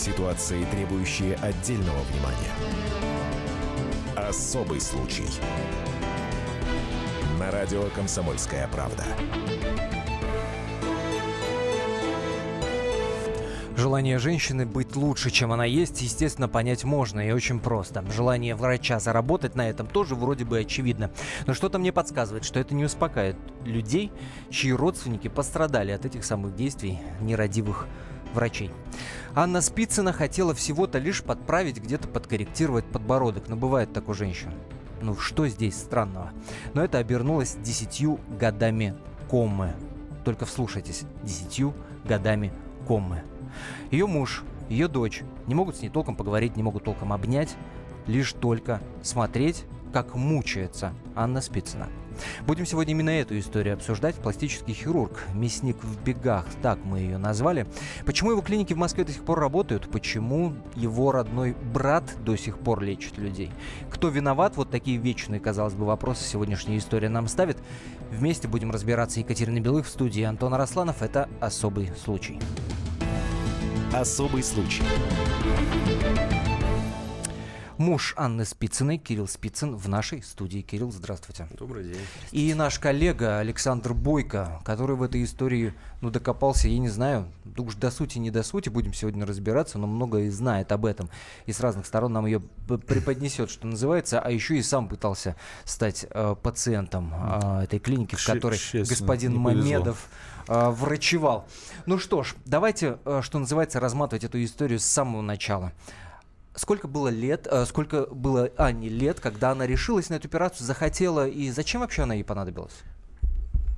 ситуации, требующие отдельного внимания. Особый случай. На радио «Комсомольская правда». Желание женщины быть лучше, чем она есть, естественно, понять можно и очень просто. Желание врача заработать на этом тоже вроде бы очевидно. Но что-то мне подсказывает, что это не успокаивает людей, чьи родственники пострадали от этих самых действий нерадивых врачей. Анна Спицына хотела всего-то лишь подправить, где-то подкорректировать подбородок. Но бывает так у женщин. Ну что здесь странного? Но это обернулось 10 годами комы. Только вслушайтесь, 10 годами комы. Ее муж, ее дочь не могут с ней толком поговорить, не могут толком обнять, лишь только смотреть, как мучается Анна Спицына. Будем сегодня именно эту историю обсуждать. Пластический хирург, мясник в бегах, так мы ее назвали. Почему его клиники в Москве до сих пор работают? Почему его родной брат до сих пор лечит людей? Кто виноват? Вот такие вечные, казалось бы, вопросы сегодняшняя история нам ставит. Вместе будем разбираться. Екатерина Белых в студии, Антон Арасланов. Это «Особый случай». Особый случай. Муж Анны Спицыной, Кирилл Спицын, в нашей студии. Кирилл, здравствуйте. Добрый день. И наш коллега Александр Бойко, который в этой истории, докопался, я не знаю, уж до сути, не до сути, будем сегодня разбираться, но многое знает об этом. И с разных сторон нам ее преподнесет, что называется, а еще и сам пытался стать пациентом этой клиники, в которой господин Мамедов врачевал. Ну что ж, давайте, что называется, разматывать эту историю с самого начала. Сколько было Анне лет, когда она решилась на эту операцию, захотела, и зачем вообще она ей понадобилась?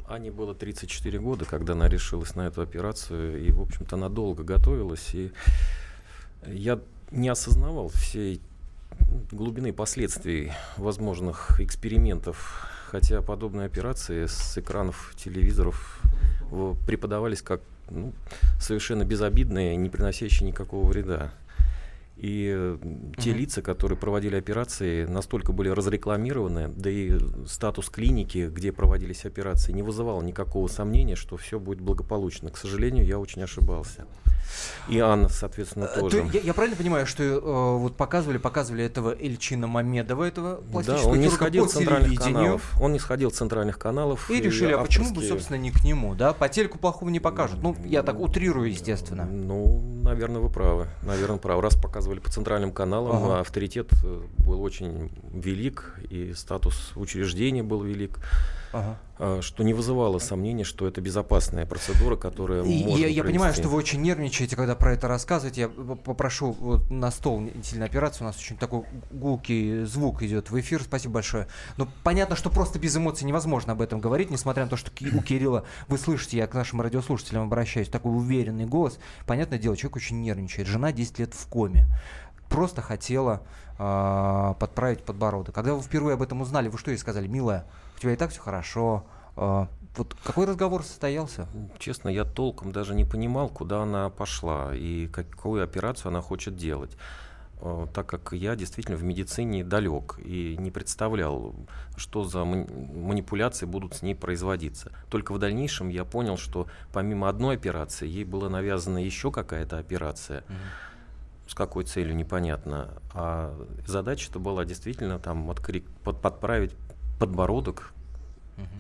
Анне было 34 года, когда она решилась на эту операцию, и, в общем-то, она долго готовилась, и я не осознавал всей глубины последствий возможных экспериментов, хотя подобные операции с экранов телевизоров преподавались как совершенно безобидные, не приносящие никакого вреда. И те лица, которые проводили операции, настолько были разрекламированы, да и статус клиники, где проводились операции, не вызывал никакого сомнения, что все будет благополучно. К сожалению, я очень ошибался. И Анна, соответственно, тоже. Я правильно понимаю, что показывали этого Эльчина Мамедова, этого пластического хирурга, по телевидению? Он не сходил с центральных каналов. И решили, а почему бы, собственно, не к нему? Да? По телеку плохого не покажут. Я так утрирую, естественно. Наверное, вы правы. Раз показывали по центральным каналам, авторитет был очень велик, и статус учреждения был велик, что не вызывало сомнений, что это безопасная процедура, которая может... Я понимаю, что вы очень нервничаете, когда про это рассказываете. Я попрошу на стол сильно опираться. У нас очень такой гулкий звук идет в эфир. Спасибо большое. Но понятно, что просто без эмоций невозможно об этом говорить, несмотря на то, что у Кирилла, вы слышите, я к нашим радиослушателям обращаюсь, такой уверенный голос. Понятное дело, человек очень нервничает. Жена 10 лет в коме. Просто хотела подправить подбородок. Когда вы впервые об этом узнали, вы что ей сказали? Милая, у тебя и так все хорошо. Какой разговор состоялся? Честно, я толком даже не понимал, куда она пошла и какую операцию она хочет делать. Так как я действительно в медицине далек и не представлял, что за манипуляции будут с ней производиться. Только в дальнейшем я понял, что помимо одной операции ей была навязана еще какая-то операция, с какой целью непонятно. А задача-то была действительно подправить подбородок,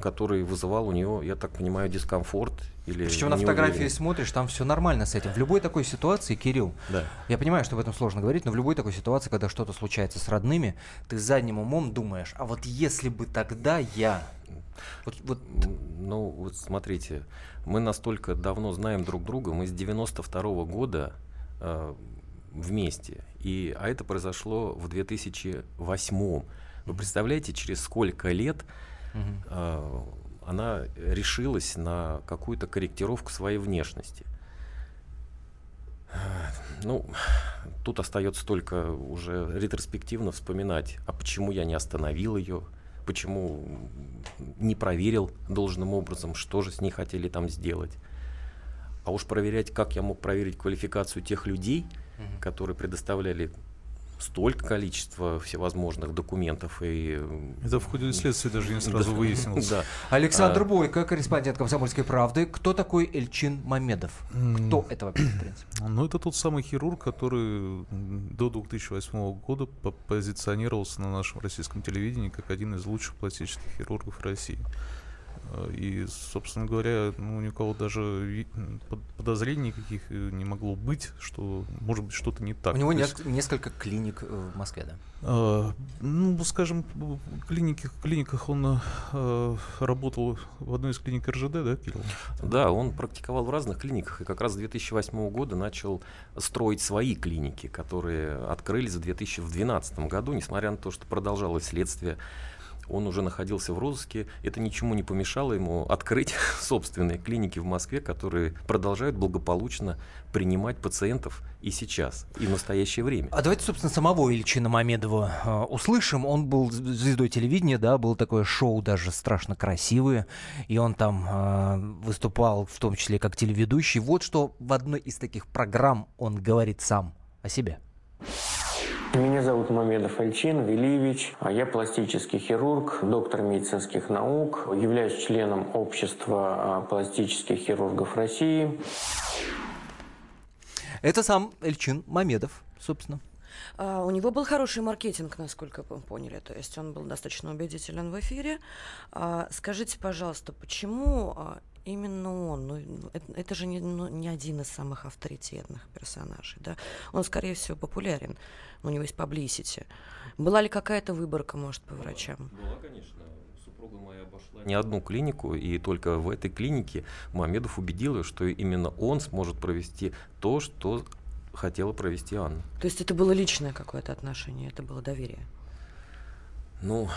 который вызывал у нее, я так понимаю, дискомфорт. Причем на фотографии смотришь, там все нормально с этим. В любой такой ситуации, Кирилл, я понимаю, что об этом сложно говорить, но в любой такой ситуации, когда что-то случается с родными, ты задним умом думаешь, а вот если бы тогда я... смотрите, мы настолько давно знаем друг друга, мы с 92-го года вместе, а это произошло в 2008-м. Вы представляете, через сколько лет она решилась на какую-то корректировку своей внешности. Тут остается только уже ретроспективно вспоминать, а почему я не остановил ее, почему не проверил должным образом, что же с ней хотели там сделать. А уж проверять, как я мог проверить квалификацию тех людей, которые предоставляли столько количества всевозможных документов. И... Это в ходе следствия даже не сразу выяснилось. Александр Бойко, корреспондент «Комсомольской правды». Кто такой Эльчин Мамедов? Кто это вообще, в принципе? Ну, это тот самый хирург, который до 2008 года позиционировался на нашем российском телевидении как один из лучших пластических хирургов России. И, собственно говоря, ну, ни у кого даже подозрений никаких не могло быть, что может быть что-то не так. У него несколько клиник в Москве, да? Ну, скажем, в клиниках он работал в одной из клиник РЖД, да, Кирилл? Да, он практиковал в разных клиниках и как раз с 2008 года начал строить свои клиники, которые открылись в 2012 году, несмотря на то, что продолжалось следствие. Он уже находился в розыске. Это ничему не помешало ему открыть собственные клиники в Москве, которые продолжают благополучно принимать пациентов и сейчас, и в настоящее время. А давайте, собственно, самого Эльчина Мамедова услышим. Он был звездой телевидения, да, было такое шоу даже «Страшно красивые», и он там выступал в том числе как телеведущий. Вот что в одной из таких программ он говорит сам о себе. Меня зовут Мамедов Эльчин Велиевич, я пластический хирург, доктор медицинских наук, являюсь членом общества пластических хирургов России. Это сам Эльчин Мамедов, собственно. У него был хороший маркетинг, насколько мы поняли, то есть он был достаточно убедителен в эфире. Скажите, пожалуйста, почему именно он? Ну, это же не один из самых авторитетных персонажей, да? Он, скорее всего, популярен, у него есть паблисити. Была ли какая-то выборка, может, по врачам? Была, конечно. Супруга моя обошла не одну клинику, и только в этой клинике Мамедов убедил ее, что именно он сможет провести то, что хотела провести Анна. То есть это было личное какое-то отношение, это было доверие? Ну,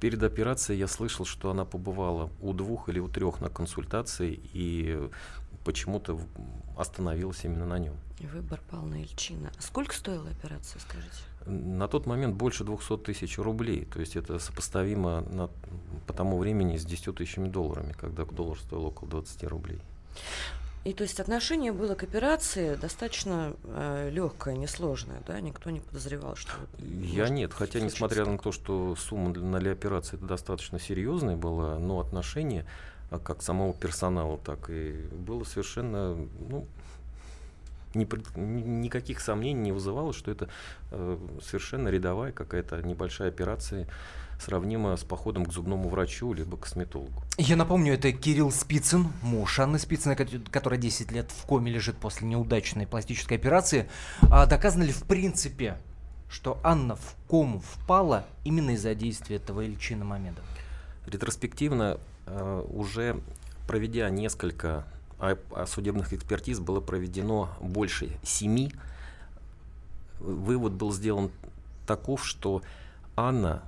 перед операцией я слышал, что она побывала у 2 или у 3 на консультации и почему-то остановилась именно на нем. Выбор пал на Эльчина. Сколько стоила операция, скажите? На тот момент больше 200 000 рублей. То есть это сопоставимо по тому времени с 10 000 долларами, когда доллар стоил около 20 рублей. И то есть отношение было к операции достаточно легкое, несложное, да? Никто не подозревал, что... Я нет, хотя несмотря на то, что сумма для операции достаточно серьезная была, но отношение как самого персонала, так и было совершенно... Ну, никаких сомнений не вызывало, что это совершенно рядовая какая-то небольшая операция, сравнима с походом к зубному врачу либо к косметологу. Я напомню, это Кирилл Спицын, муж Анны Спицыной, которая 10 лет в коме лежит после неудачной пластической операции. А доказано ли в принципе, что Анна в кому впала именно из-за действия этого Эльчина Мамедова? Ретроспективно, уже проведя несколько судебных экспертиз, было проведено больше 7. Вывод был сделан таков, что Анна...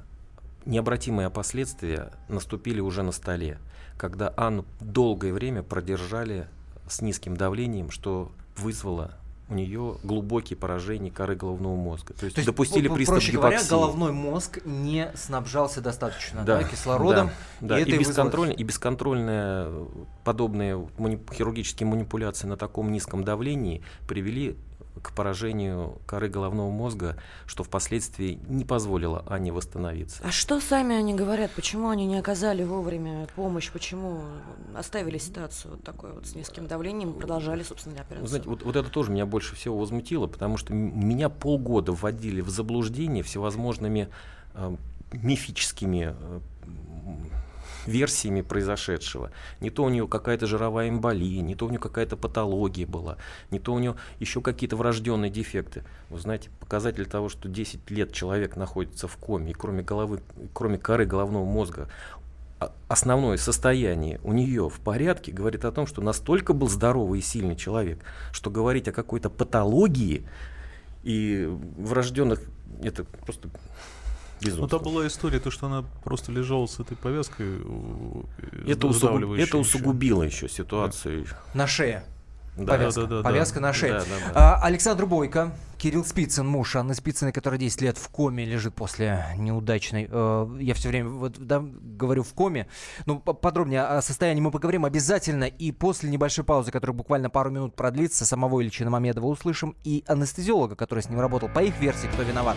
Необратимые последствия наступили уже на столе, когда Анну долгое время продержали с низким давлением, что вызвало у нее глубокие поражения коры головного мозга. То есть допустили приступ гипоксии. Проще говоря, головной мозг не снабжался достаточно кислородом. Да. И бесконтрольные подобные хирургические манипуляции на таком низком давлении привели к поражению коры головного мозга, что впоследствии не позволило Анне восстановиться. А что сами они говорят? Почему они не оказали вовремя помощь? Почему оставили ситуацию вот такой вот с низким давлением и продолжали, собственно, операцию? Вы знаете, вот это тоже меня больше всего возмутило, потому что меня полгода вводили в заблуждение всевозможными мифическими версиями произошедшего. Не то у нее какая-то жировая эмболия, не то у нее какая-то патология была, не то у нее еще какие-то врожденные дефекты. Вы знаете, показатель того, что 10 лет человек находится в коме, и кроме коры головного мозга, основное состояние у нее в порядке, говорит о том, что настолько был здоровый и сильный человек, что говорить о какой-то патологии и врожденных, это просто... Ну, там была история, то, что она просто лежала с этой повязкой. Это усугубило еще ситуацию. Да. На шее. Да, повязка, да, да, повязка на шее. Да, да, да. Александр Бойко, Кирилл Спицын, муж Анны Спицыной, которая 10 лет в коме лежит после неудачной... Я все время говорю в коме. Ну, подробнее о состоянии мы поговорим обязательно. И после небольшой паузы, которая буквально пару минут продлится, самого Эльчина Мамедова услышим. И анестезиолога, который с ним работал. По их версии, кто виноват.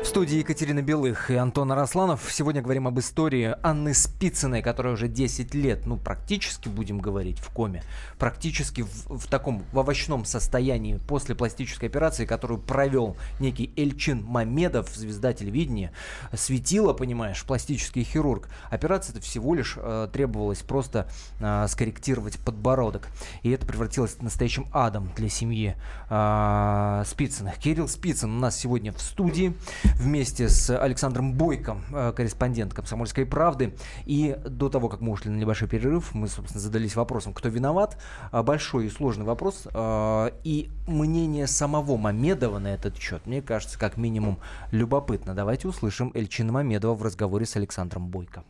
В студии Екатерина Белых и Антон Арасланов. Сегодня говорим об истории Анны Спицыной, которая уже 10 лет, ну, практически, будем говорить, в коме. Практически в таком, в овощном состоянии после пластической операции, которую провел некий Эльчин Мамедов, звезда телевидения. Светило, понимаешь, пластический хирург. Операция-то всего лишь требовалось просто скорректировать подбородок. И это превратилось в настоящим адом для семьи Спицыных. Кирилл Спицын у нас сегодня в студии. Вместе с Александром Бойко, корреспондент «Комсомольской правды». И до того, как мы ушли на небольшой перерыв, мы, собственно, задались вопросом, кто виноват. Большой и сложный вопрос. И мнение самого Мамедова на этот счет, мне кажется, как минимум любопытно. Давайте услышим Эльчина Мамедова в разговоре с Александром Бойко.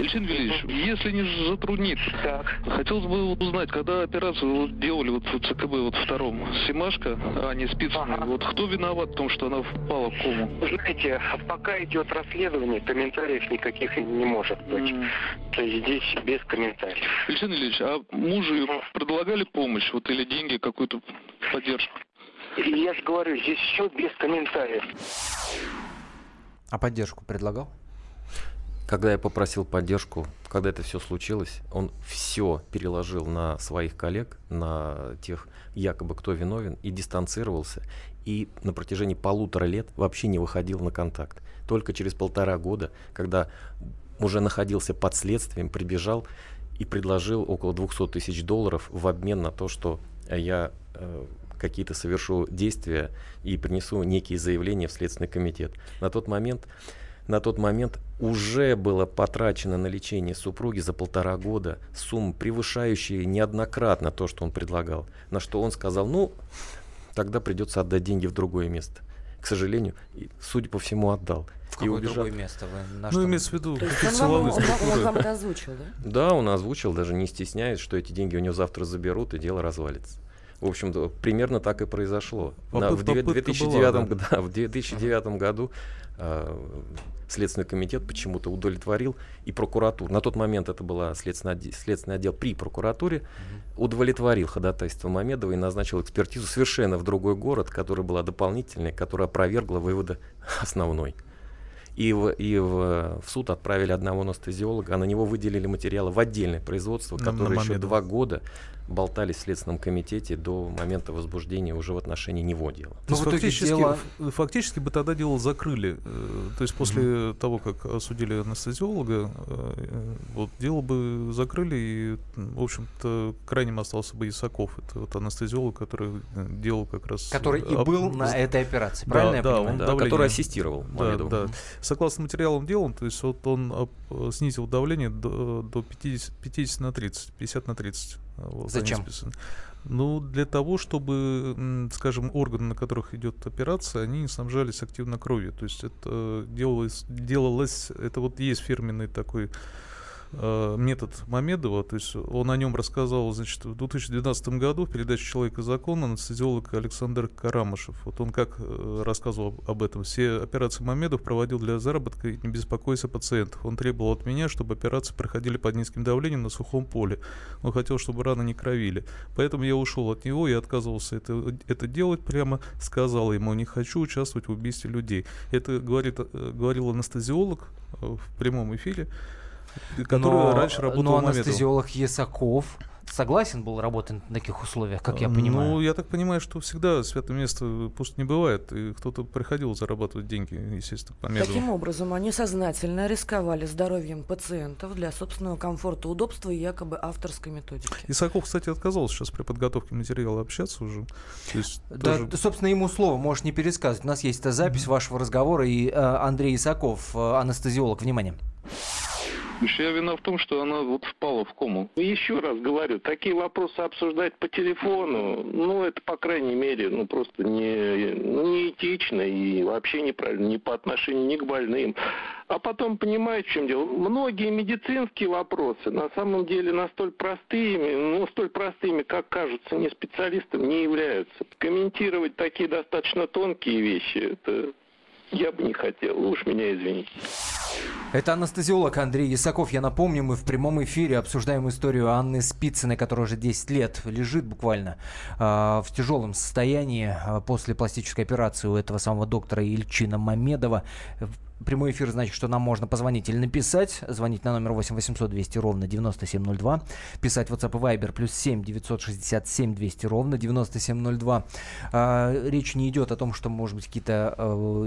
Эльчин Велич, если не затруднит, хотелось бы узнать, когда операцию делали в ЦКБ втором, Семашко, а не Спицына, кто виноват в том, что она впала в кому? Знаете, пока идет расследование, комментариев никаких не может быть. То есть здесь без комментариев. Эльчин Велич, а мужу предлагали помощь или деньги, какую-то поддержку? Я же говорю, здесь все без комментариев. А поддержку предлагал? Когда я попросил поддержку, когда это все случилось, он все переложил на своих коллег, на тех якобы, кто виновен, и дистанцировался, и на протяжении 1,5 лет вообще не выходил на контакт. Только через 1,5 года, когда уже находился под следствием, прибежал и предложил около $200 тысяч в обмен на то, что я какие-то совершу действия и принесу некие заявления в Следственный комитет. На тот момент уже было потрачено на лечение супруги за 1,5 года суммы, превышающие неоднократно то, что он предлагал. На что он сказал, тогда придется отдать деньги в другое место. К сожалению, судя по всему, отдал. В какое другое место? Имеется в виду. Он вам это озвучил, да? Да, он озвучил, даже не стесняясь, что эти деньги у него завтра заберут и дело развалится. В общем-то, примерно так и произошло. В 2009 году Следственный комитет почему-то удовлетворил, и прокуратура, на тот момент это был следственный отдел при прокуратуре, удовлетворил ходатайство Мамедова и назначил экспертизу совершенно в другой город, которая была дополнительной, которая опровергла выводы основной. И в суд отправили одного анестезиолога, а на него выделили материалы в отдельное производство, которые еще 2 года болтались в Следственном комитете до момента возбуждения уже в отношении него дела. То есть фактически бы тогда дело закрыли. То есть после того, как осудили анестезиолога, дело бы закрыли, и, в общем-то, крайним остался бы Есаков. Это анестезиолог, который делал как раз... Который и был на этой операции, правильно я понимаю? Да, который ассистировал Мамедову. Да. Согласно материалам дела, то есть он снизил давление до 50 на 30. Зачем? Для того, чтобы, скажем, органы, на которых идет операция, они снабжались активно кровью. То есть это делалось, это есть фирменный такой метод Мамедова, то есть он о нем рассказал, значит, в 2012 году в передаче «Человек и закон» анестезиолог Александр Карамышев. Вот он как рассказывал об этом. Все операции Мамедов проводил для заработка и не беспокоясь о пациентах. Он требовал от меня, чтобы операции проходили под низким давлением на сухом поле. Он хотел, чтобы раны не кровили. Поэтому я ушел от него и отказывался это делать прямо. Сказал ему, не хочу участвовать в убийстве людей. Это говорил анестезиолог в прямом эфире, который раньше работал в Мамедове. Но анестезиолог Есаков согласен был работать на таких условиях, как я понимаю? Ну, я так понимаю, что всегда святое место пусто не бывает, и кто-то приходил зарабатывать деньги, естественно, по Мамедову. Таким образом, они сознательно рисковали здоровьем пациентов для собственного комфорта, удобства и якобы авторской методики. Исаков, кстати, отказался сейчас при подготовке материала общаться уже. Да, тоже... Собственно, ему слово можешь не пересказывать. У нас есть эта запись вашего разговора, и Андрей Есаков, анестезиолог, внимание. Вся вина в том, что она вот впала в кому. Еще раз говорю, такие вопросы обсуждать по телефону, это, по крайней мере, просто не этично и вообще неправильно, ни по отношению ни к больным. А потом, понимаете, в чем дело? Многие медицинские вопросы, на самом деле, настолько простыми, как кажется, ни специалистам не являются. Комментировать такие достаточно тонкие вещи, это... Я бы не хотел, уж меня извините. Это анестезиолог Андрей Есаков. Я напомню, мы в прямом эфире обсуждаем историю Анны Спицыной, которая уже 10 лет лежит буквально в тяжелом состоянии после пластической операции у этого самого доктора Эльчина Мамедова. Прямой эфир, значит, что нам можно позвонить или написать. Звонить на номер 8 800 200 ровно 9702. Писать WhatsApp и Viber плюс 7 967 200 ровно 9702. Речь не идет о том, что, может быть, какие-то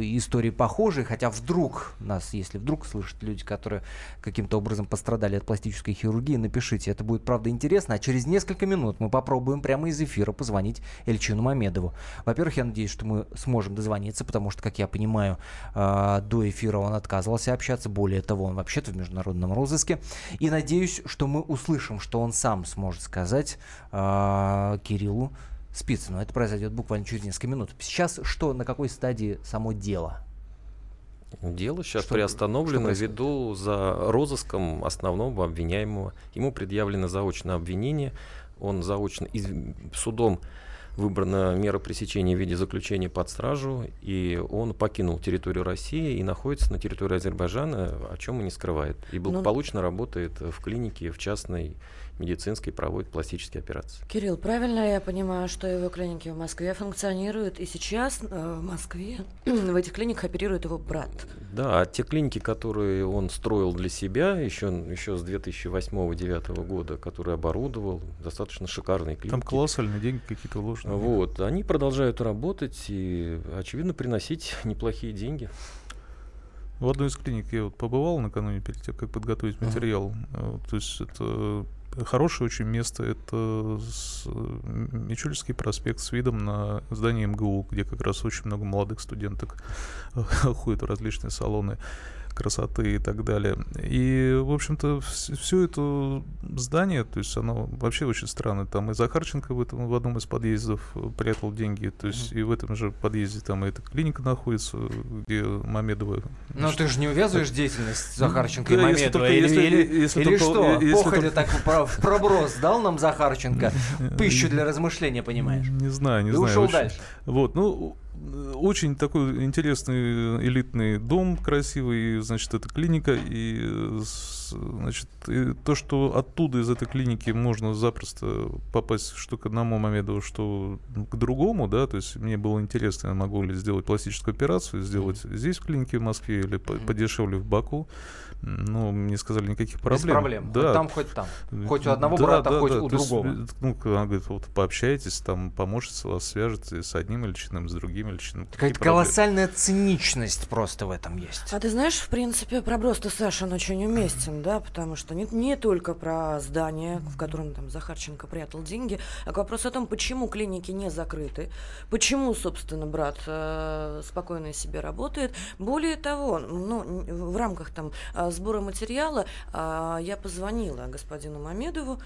истории похожие. Хотя вдруг нас, если вдруг слышат люди, которые каким-то образом пострадали от пластической хирургии, напишите. Это будет, правда, интересно. А через несколько минут мы попробуем прямо из эфира позвонить Эльчину Мамедову. Во-первых, я надеюсь, что мы сможем дозвониться, потому что, как я понимаю, до эфира он отказывался общаться. Более того, он вообще-то в международном розыске. И надеюсь, что мы услышим, что он сам сможет сказать Кириллу Спицыну. Это произойдет буквально через несколько минут. Сейчас что, на какой стадии само дело? Дело сейчас приостановлено ввиду за розыском основного обвиняемого. Ему предъявлено заочное обвинение. Он заочно судом выбрана мера пресечения в виде заключения под стражу, и он покинул территорию России и находится на территории Азербайджана, о чем и не скрывает. И благополучно работает в клинике, в частной медицинской, проводит пластические операции. Кирилл, правильно я понимаю, что его клиники в Москве функционируют, и сейчас в Москве в этих клиниках оперирует его брат? Да, те клиники, которые он строил для себя еще с 2008-2009 года, которые оборудовал, достаточно шикарные клиники. Там колоссальные деньги какие-то вложены. Вот, они продолжают работать и, очевидно, приносить неплохие деньги. В одной из клиник я побывал накануне, перед тем, как подготовить материал. То есть это хорошее очень место. Это Мичуринский проспект с видом на здание МГУ, где как раз очень много молодых студенток ходят в различные салоны красоты и так далее. И, в общем-то, все это здание, то есть оно вообще очень странное. Там и Захарченко в одном из подъездов прятал деньги, то есть и в этом же подъезде там и эта клиника находится, где Мамедова... Но ты же не увязываешь деятельность Захарченко и Мамедова? Или что? Походя так в проброс дал нам Захарченко пищу для размышления, понимаешь? Не знаю, не знаю. Ты ушел дальше. Вот, очень такой интересный элитный дом, красивый, значит, это клиника, и, значит, и то, что оттуда из этой клиники можно запросто попасть что к одному Мамедову, что к другому, да, то есть мне было интересно, могу ли сделать пластическую операцию, сделать здесь в клинике в Москве или подешевле в Баку. Ну, мне сказали, никаких проблем. Без проблем. Да. Хоть там, хоть там. Хоть у одного брата, хоть у другого. Есть, она говорит, вот пообщайтесь, там поможет, вас свяжет с одним Эльчиным, с другим Эльчиным. Какая-то колоссальная циничность просто в этом есть. А ты знаешь, в принципе, проброс-то Сашин очень уместен, да, потому что не только про здание, в котором там Захарченко прятал деньги, а к вопросу о том, почему клиники не закрыты, почему, собственно, брат спокойно себе работает. Более того, в рамках там сбора материала я позвонила господину Мамедову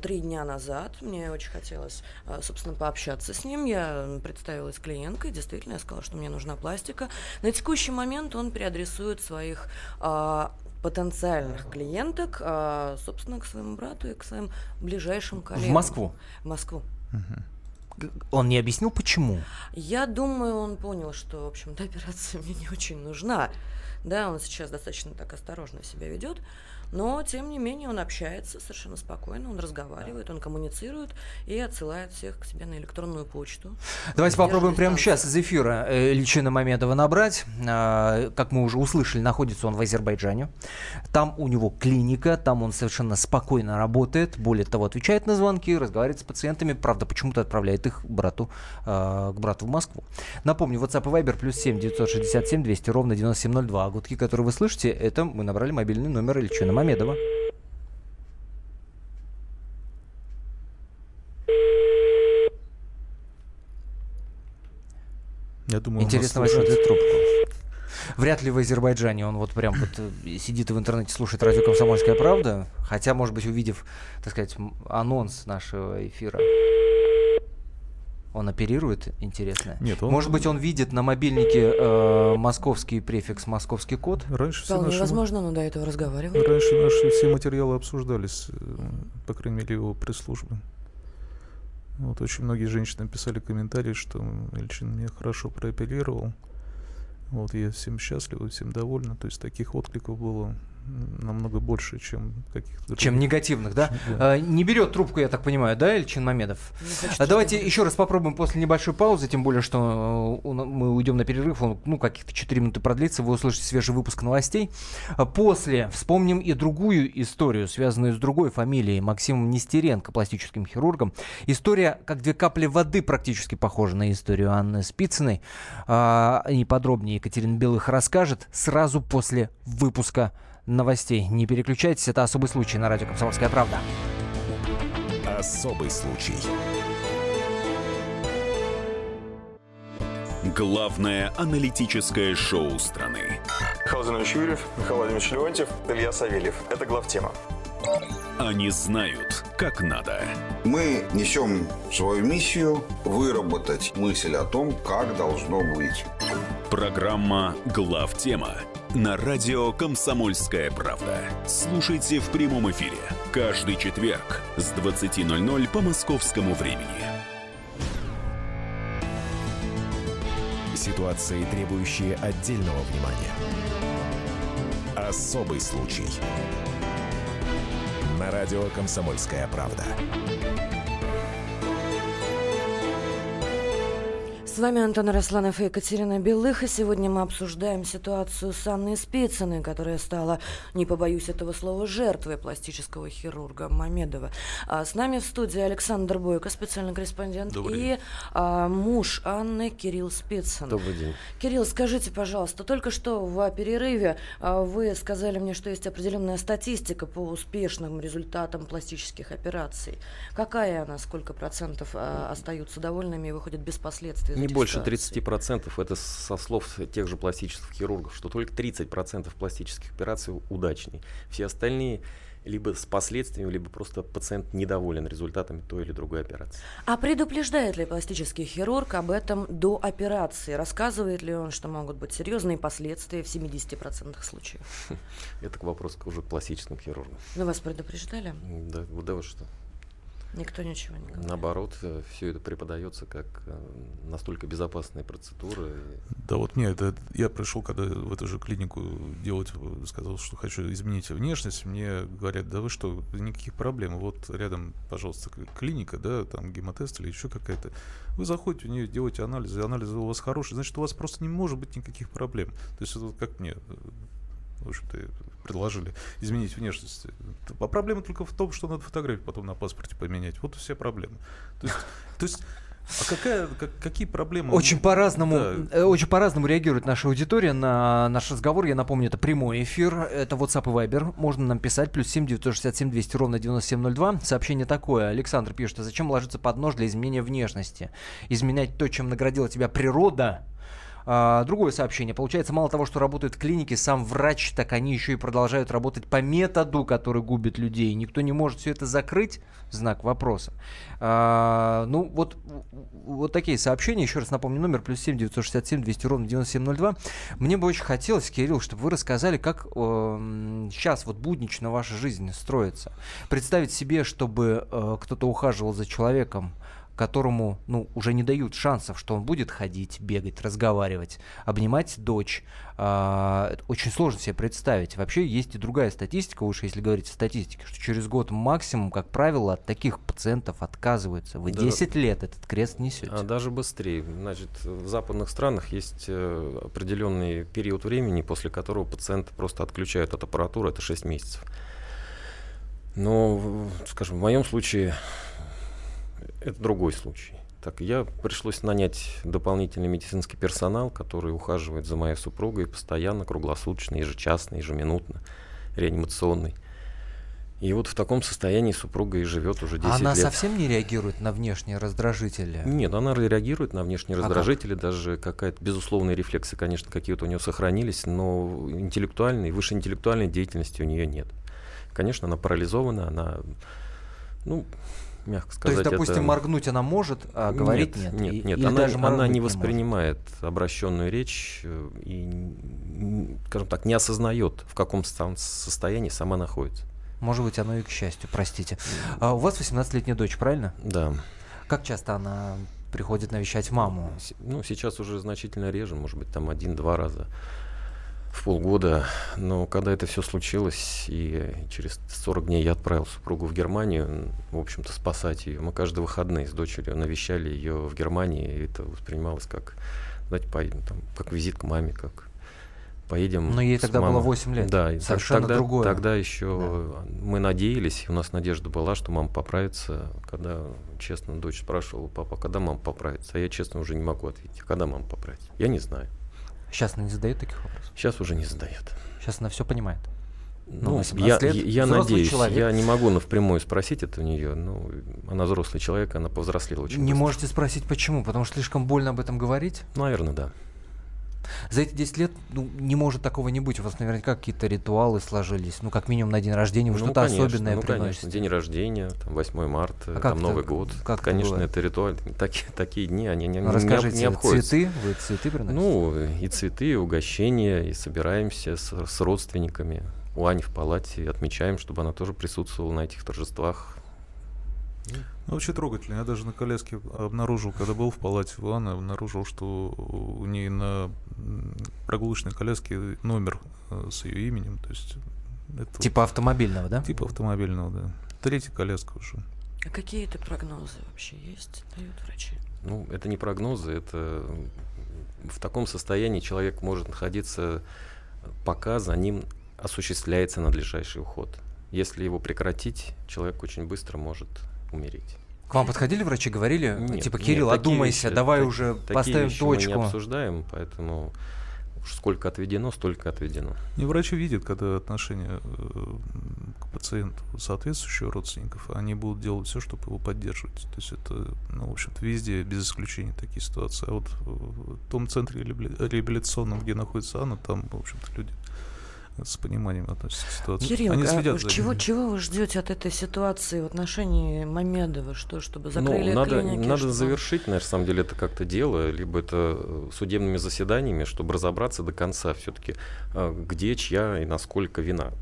3 дня назад. Мне очень хотелось, собственно, пообщаться с ним. Я представилась клиенткой. Действительно, я сказала, что мне нужна пластика. На текущий момент он переадресует своих потенциальных клиенток, собственно, к своему брату и к своим ближайшим коллегам. В Москву? В Москву. Угу. Он не объяснил, почему? Я думаю, он понял, что, в общем-то, операция мне не очень нужна. Да, он сейчас достаточно так осторожно себя ведет, но, тем не менее, он общается совершенно спокойно, он разговаривает, он коммуницирует и отсылает всех к себе на электронную почту. Давайте попробуем прямо сейчас из эфира Эльчина Мамедова набрать. Как мы уже услышали, находится он в Азербайджане. Там у него клиника, там он совершенно спокойно работает, более того, отвечает на звонки, разговаривает с пациентами, правда, почему-то отправляет их к брату в Москву. Напомню, WhatsApp и Viber +7 967 200 97 02. А гудки, которые вы слышите, это мы набрали мобильный номер Эльчина Мамедова. Я думаю, интересно, возьмет ли трубку. Вряд ли в Азербайджане он вот прям вот сидит и в интернете слушает радио «Комсомольская правда». Хотя, может быть, увидев, так сказать, анонс нашего эфира, он оперирует, интересно. Нет, он... Может быть, он видит на мобильнике московский префикс, московский код? Раньше все наши... Возможно, но до этого разговаривал. Раньше наши все материалы обсуждались, по крайней мере, его пресс-службы. Вот очень многие женщины писали комментарии, что Эльчин меня хорошо проапеллировал. Вот я всем счастлива, всем довольна. То есть таких откликов было намного больше, чем каких-то... Чем негативных, да? Да. Не берет трубку, я так понимаю, да, Эльчин Мамедов? Давайте еще раз попробуем после небольшой паузы, тем более, что мы уйдем на перерыв, он, каких-то 4 минуты продлится, вы услышите свежий выпуск новостей. После вспомним и другую историю, связанную с другой фамилией, Максимом Нестеренко, пластическим хирургом. История, как две капли воды, практически похожа на историю Анны Спицыной. И подробнее Екатерина Белых расскажет сразу после выпуска новостей. Не переключайтесь, это «Особый случай» на радио «Комсомольская правда». Особый случай. Главное аналитическое шоу страны. Михаил Владимирович Юрьев, Михаил Владимирович Леонтьев, Илья Савельев. Это «Главтема». Они знают, как надо. Мы несем свою миссию выработать мысль о том, как должно быть. Программа «Главтема» на радио «Комсомольская правда». Слушайте в прямом эфире каждый четверг с 20:00 по московскому времени. Ситуации, требующие отдельного внимания. Особый случай. На радио «Комсомольская правда». С вами Антон Арасланов и Екатерина Белых, и сегодня мы обсуждаем ситуацию с Анной Спицыной, которая стала, не побоюсь этого слова, жертвой пластического хирурга Мамедова. С нами в студии Александр Бойко, специальный корреспондент, и муж Анны Кирилл Спицын. Добрый день. Кирилл, скажите, пожалуйста, только что в перерыве вы сказали мне, что есть определенная статистика по успешным результатам пластических операций. Какая она, сколько процентов остаются довольными и выходят без последствий? Не больше 30%, это со слов тех же пластических хирургов, что только 30% пластических операций удачнее. Все остальные либо с последствиями, либо просто пациент недоволен результатами той или другой операции. А предупреждает ли пластический хирург об этом до операции? Рассказывает ли он, что могут быть серьезные последствия в 70% случаев? Это к вопросу уже к пластическим хирургам. Ну, вас предупреждали? Да, вот что. Никто ничего не говорит. Наоборот, все это преподается как настолько безопасные процедуры. Да, вот мне это... Я пришел, когда в эту же клинику делать, сказал, что хочу изменить внешность. Мне говорят, да вы что, никаких проблем. Вот рядом, пожалуйста, клиника, да, там гемотест или еще какая-то. Вы заходите в нее, делаете анализы, анализы у вас хорошие, значит, у вас просто не может быть никаких проблем. То есть это вот как мне... В общем-то, предложили изменить внешность. А проблема только в том, что надо фотографию потом на паспорте поменять. Вот и все проблемы. То есть а какие проблемы? Очень по-разному реагирует наша аудитория на наш разговор. Я напомню, это прямой эфир. Это WhatsApp и Viber. Можно нам писать. +7 967 200 97 02. Сообщение такое. Александр пишет: а зачем ложиться под нож для изменения внешности? Изменять то, чем наградила тебя природа, Другое сообщение. Получается, мало того, что работают клиники, сам врач, так они еще и продолжают работать по методу, который губит людей. Никто не может все это закрыть. Знак вопроса. Вот такие сообщения. Еще раз напомню номер. +7 967 200 ровно 9702. Мне бы очень хотелось, Кирилл, чтобы вы рассказали, как сейчас вот буднично ваша жизнь строится. Представить себе, чтобы кто-то ухаживал за человеком, которому уже не дают шансов, что он будет ходить, бегать, разговаривать, обнимать дочь. Очень сложно себе представить. Вообще есть и другая статистика, уж если говорить о статистике, что через год максимум, как правило, от таких пациентов отказываются. Вы 10 лет этот крест несете. А даже быстрее. Значит, в западных странах есть определенный период времени, после которого пациента просто отключают от аппаратуры. Это 6 месяцев. Но, скажем, в моем случае... Это другой случай. Так, пришлось нанять дополнительный медицинский персонал, который ухаживает за моей супругой постоянно, круглосуточно, ежечасно, ежеминутно, реанимационный. И вот в таком состоянии супруга и живет уже 10 лет. Она совсем не реагирует на внешние раздражители? Нет, она реагирует на внешние раздражители. Как? Даже какая-то безусловные рефлексы, конечно, какие-то у нее сохранились, но интеллектуальной, высшеинтеллектуальной деятельности у нее нет. Конечно, она парализована, она... мягко сказать, то есть, допустим, моргнуть она может, а говорить нет? Нет. Она не воспринимает обращенную речь и, скажем так, не осознает, в каком состоянии сама находится. Может быть, оно и к счастью, простите. А у вас 18-летняя дочь, правильно? Да. Как часто она приходит навещать маму? Сейчас уже значительно реже, может быть, там 1-2 раза в полгода, но когда это все случилось, и через 40 дней я отправил супругу в Германию, в общем-то, спасать ее. Мы каждые выходные с дочерью навещали ее в Германии, и это воспринималось как, знаете, поедем там, как визит к маме, как поедем. Но ей тогда было 8 лет. Да, совершенно другое. Тогда еще мы надеялись, у нас надежда была, что мама поправится, когда, честно, дочь спрашивала: папа, когда мама поправится? А я, честно, уже не могу ответить, когда мама поправится. Я не знаю. Сейчас она не задает таких вопросов? Сейчас уже не задает. Сейчас она все понимает? Я надеюсь, человек. Я не могу впрямую спросить это у нее. Она взрослый человек, она повзрослела очень быстро. Не можете спросить, почему? Потому что слишком больно об этом говорить? Наверное, да. За эти 10 лет не может такого не быть. У вас наверняка какие-то ритуалы сложились. Как минимум на день рождения вы что-то особенное приносите. Конечно, день рождения, 8 марта, Новый год. Конечно, это ритуал. Такие дни, они не обходятся. Цветы? Вы цветы приносите? И цветы, и угощения, и собираемся с родственниками. У Ани в палате отмечаем, чтобы она тоже присутствовала на этих торжествах. Вообще трогательно. Я даже на коляске обнаружил, когда был в палате у Анны, обнаружил, что у нее на прогулочной коляске номер с ее именем. То есть это типа автомобильного, да? Типа автомобильного, да. Третья коляска уже. А какие это прогнозы вообще есть, дают врачи? Это не прогнозы, это в таком состоянии человек может находиться, пока за ним осуществляется надлежащий уход. Если его прекратить, человек очень быстро может умереть. К вам подходили врачи, говорили, Кирилл, одумайся, давай уже поставим точку. Мы не обсуждаем, поэтому уж сколько отведено, столько отведено. И врач увидит, когда отношение к пациенту соответствующих родственников, они будут делать все, чтобы его поддерживать. То есть это, в общем-то, везде, без исключения, такие ситуации. А вот в том центре реабилитационном, где находится Анна, там, в общем-то, люди с пониманием относятся к ситуации. Кирилл, чего вы ждете от этой ситуации в отношении Мамедова? Чтобы закрыли клиники? Надо завершить, на самом деле, это как-то дело, либо это судебными заседаниями, чтобы разобраться до конца все-таки, где, чья и насколько вина.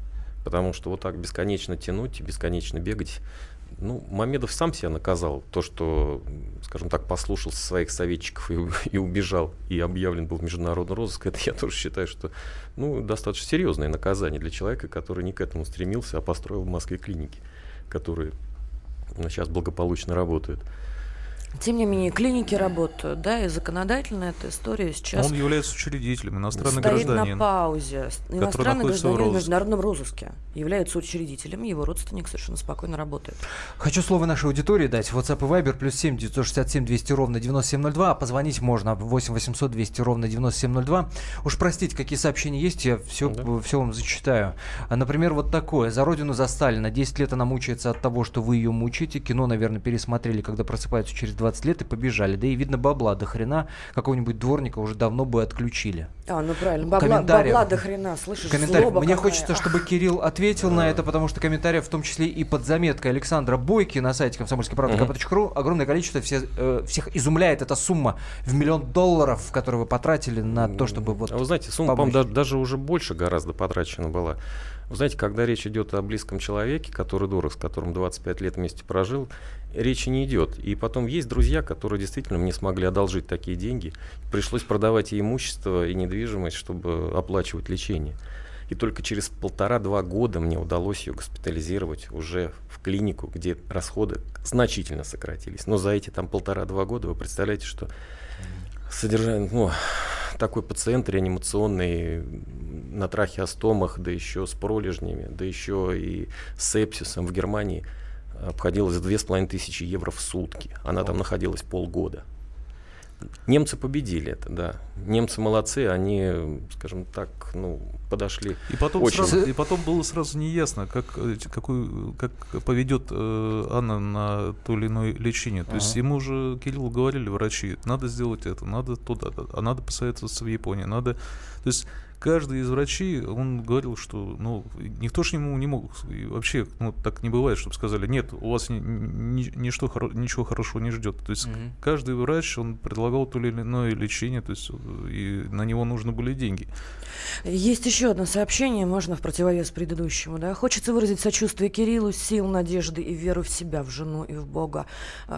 Потому что вот так бесконечно тянуть, бесконечно бегать. Мамедов сам себя наказал. То, что, скажем так, послушался своих советчиков и убежал, и объявлен был международный розыск, это я тоже считаю, что достаточно серьезное наказание для человека, который не к этому стремился, а построил в Москве клиники, которые сейчас благополучно работают. Тем не менее, клиники работают, да, и законодательно эта история сейчас... Он является учредителем, иностранный гражданин. Стоит на паузе. Иностранный гражданин в международном розыске. Является учредителем, его родственник совершенно спокойно работает. Хочу слово нашей аудитории дать. WhatsApp и Viber +7 967 200 ровно 9702. А позвонить можно 8 800 200 ровно 9702. Уж простите, какие сообщения есть, я все вам зачитаю. Например, вот такое. За родину, за Сталина. 10 лет она мучается от того, что вы ее мучите. Кино, наверное, пересмотрели, когда просыпаются через 20 лет и побежали. Да и видно бабла до хрена, какого-нибудь дворника уже давно бы отключили. А, ну правильно, бабла до хрена, слышишь, злоба мне какая. Хочется, чтобы Кирилл ответил на это, потому что комментариев, в том числе и под заметкой Александра Бойки на сайте комсомольскойправды.кп.ру, огромное количество, всех изумляет эта сумма в $1 миллион, которую вы потратили на то, чтобы вот... А вы знаете, сумма, по-моему, даже уже больше гораздо потрачена была. Вы знаете, когда речь идет о близком человеке, который дорог, с которым 25 лет вместе прожил, речи не идет. И потом есть друзья, которые действительно мне смогли одолжить такие деньги. Пришлось продавать и имущество, и недвижимость, чтобы оплачивать лечение. И только через 1,5-2 года мне удалось ее госпитализировать уже в клинику, где расходы значительно сократились. Но за эти 1,5-2 года вы представляете, что содержание, такой пациент реанимационный на трахеостомах, да еще с пролежнями, да еще и с сепсисом в Германии обходилось в 2500 евро в сутки. Она там находилась полгода. Немцы победили это, да. Немцы молодцы, они, скажем так, подошли. И потом было сразу неясно, как поведет Анна на то или иное лечение. То есть ему уже, Кириллу, говорили врачи, надо сделать это, надо туда, а надо посоветоваться в Японии, надо... То есть каждый из врачей, он говорил, что никто же ему не мог. И вообще так не бывает, чтобы сказали, нет, у вас ничего хорошего не ждет. То есть каждый врач, он предлагал то или иное лечение, то есть и на него нужны были деньги. Есть еще одно сообщение, можно в противовес предыдущему. Да? Хочется выразить сочувствие Кириллу, сил, надежды и веру в себя, в жену и в Бога.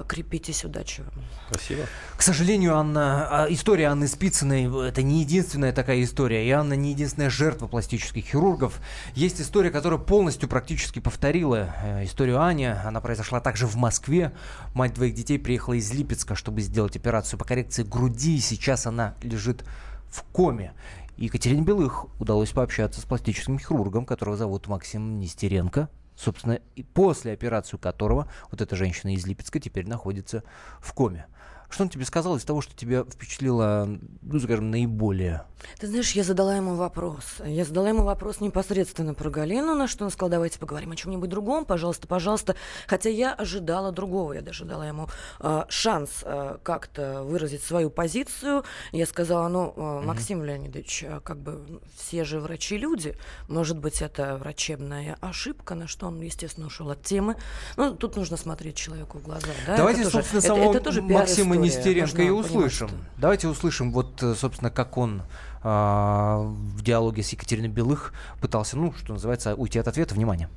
Крепитесь, удачи вам. Спасибо. К сожалению, Анна, история Анны Спицыной — это не единственная такая история. И Анна не единственная жертва пластических хирургов. Есть история, которая полностью практически повторила историю Ани. Она произошла также в Москве. Мать 2 детей приехала из Липецка, чтобы сделать операцию по коррекции груди. Сейчас она лежит в коме. Екатерине Белых удалось пообщаться с пластическим хирургом, которого зовут Максим Нестеренко. Собственно, и после операции которого вот эта женщина из Липецка теперь находится в коме. Что он тебе сказал из того, что тебя впечатлило, скажем, наиболее? Ты знаешь, я задала ему вопрос. Я задала ему вопрос непосредственно про Галину, на что он сказал, давайте поговорим о чем-нибудь другом, пожалуйста, пожалуйста. Хотя я ожидала другого, я даже дала ему шанс как-то выразить свою позицию. Я сказала, Максим Леонидович, все же врачи люди, может быть, это врачебная ошибка, на что он, естественно, ушел от темы. Ну, тут нужно смотреть человеку в глаза. Да? Давайте, собственно, самого Максима Нестеренко и услышим. Давайте услышим, собственно, как он в диалоге с Екатериной Белых пытался, что называется, уйти от ответа. Внимание.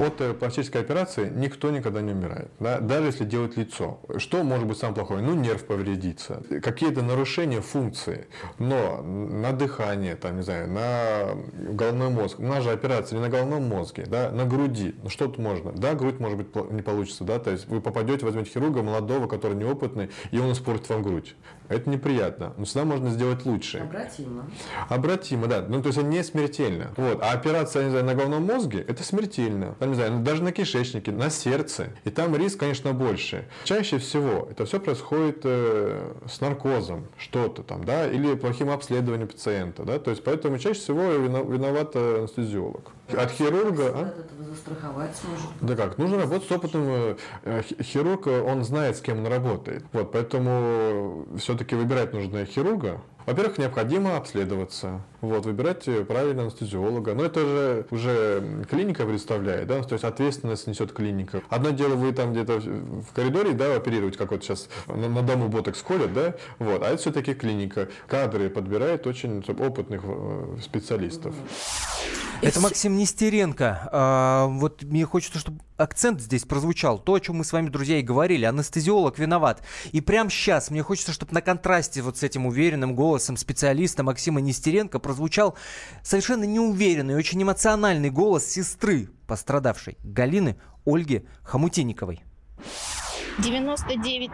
От пластической операции никто никогда не умирает, да? Даже если делать лицо. Что может быть самое плохое? Нерв повредится, какие-то нарушения функции, но на дыхание, на головной мозг. У нас же операция не на головном мозге, да? На груди. Что-то можно. Да, грудь, может быть, не получится, да? То есть вы попадете, возьмете хирурга молодого, который неопытный, и он испортит вам грудь. Это неприятно, но всегда можно сделать лучше. Обратимо. Обратимо, да. То есть не смертельно. А операция, на головном мозге – это смертельно. Даже на кишечнике, на сердце. И там риск, конечно, больше. Чаще всего это все происходит с наркозом, что-то там, да, или плохим обследованием пациента, да. То есть поэтому чаще всего виноват анестезиолог. От хирурга... От этого застраховать сможет. Да как? Нужно работать с опытным хирургом, он знает, с кем он работает. Поэтому все-таки выбирать нужно хирурга. Во-первых, необходимо обследоваться, выбирать правильного анестезиолога. Но это же уже клиника представляет, да, то есть ответственность несет клиника. Одно дело, вы там где-то в коридоре, да, оперировать, как сейчас на дому ботокс колят, да, а это все-таки клиника. Кадры подбирает очень опытных специалистов. Это Максим Нестеренко. Мне хочется, чтобы акцент здесь прозвучал. То, о чем мы с вами, друзья, и говорили. Анестезиолог виноват. И прямо сейчас мне хочется, чтобы на контрасте с этим уверенным голосом специалиста Максима Нестеренко прозвучал совершенно неуверенный, очень эмоциональный голос сестры пострадавшей Галины, Ольги Хомутинниковой. 99%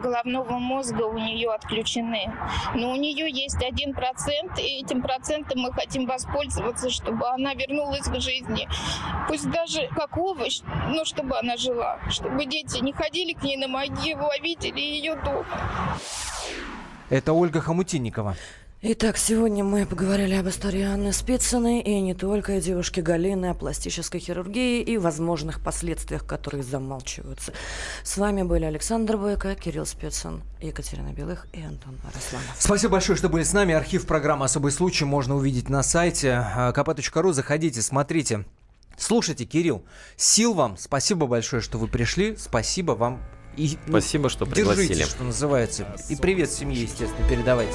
головного мозга у нее отключены. Но у нее есть 1%, и этим процентом мы хотим воспользоваться, чтобы она вернулась к жизни. Пусть даже как овощ, но чтобы она жила. Чтобы дети не ходили к ней на могилу, а видели ее дома. Это Ольга Хомутинникова. Итак, сегодня мы поговорили об истории Анны Спицыной и не только, девушки Галины, о пластической хирургии и возможных последствиях, которые замалчиваются. С вами были Александр Бойко, Кирилл Спицын, Екатерина Белых и Антон Арасланов. Спасибо большое, что были с нами. Архив программы «Особый случай» можно увидеть на сайте kp.ru. Заходите, смотрите. Слушайте, Кирилл, сил вам. Спасибо большое, что вы пришли. Спасибо вам. И спасибо, что пригласили. Держитесь, что называется. И привет семье, естественно, передавайте.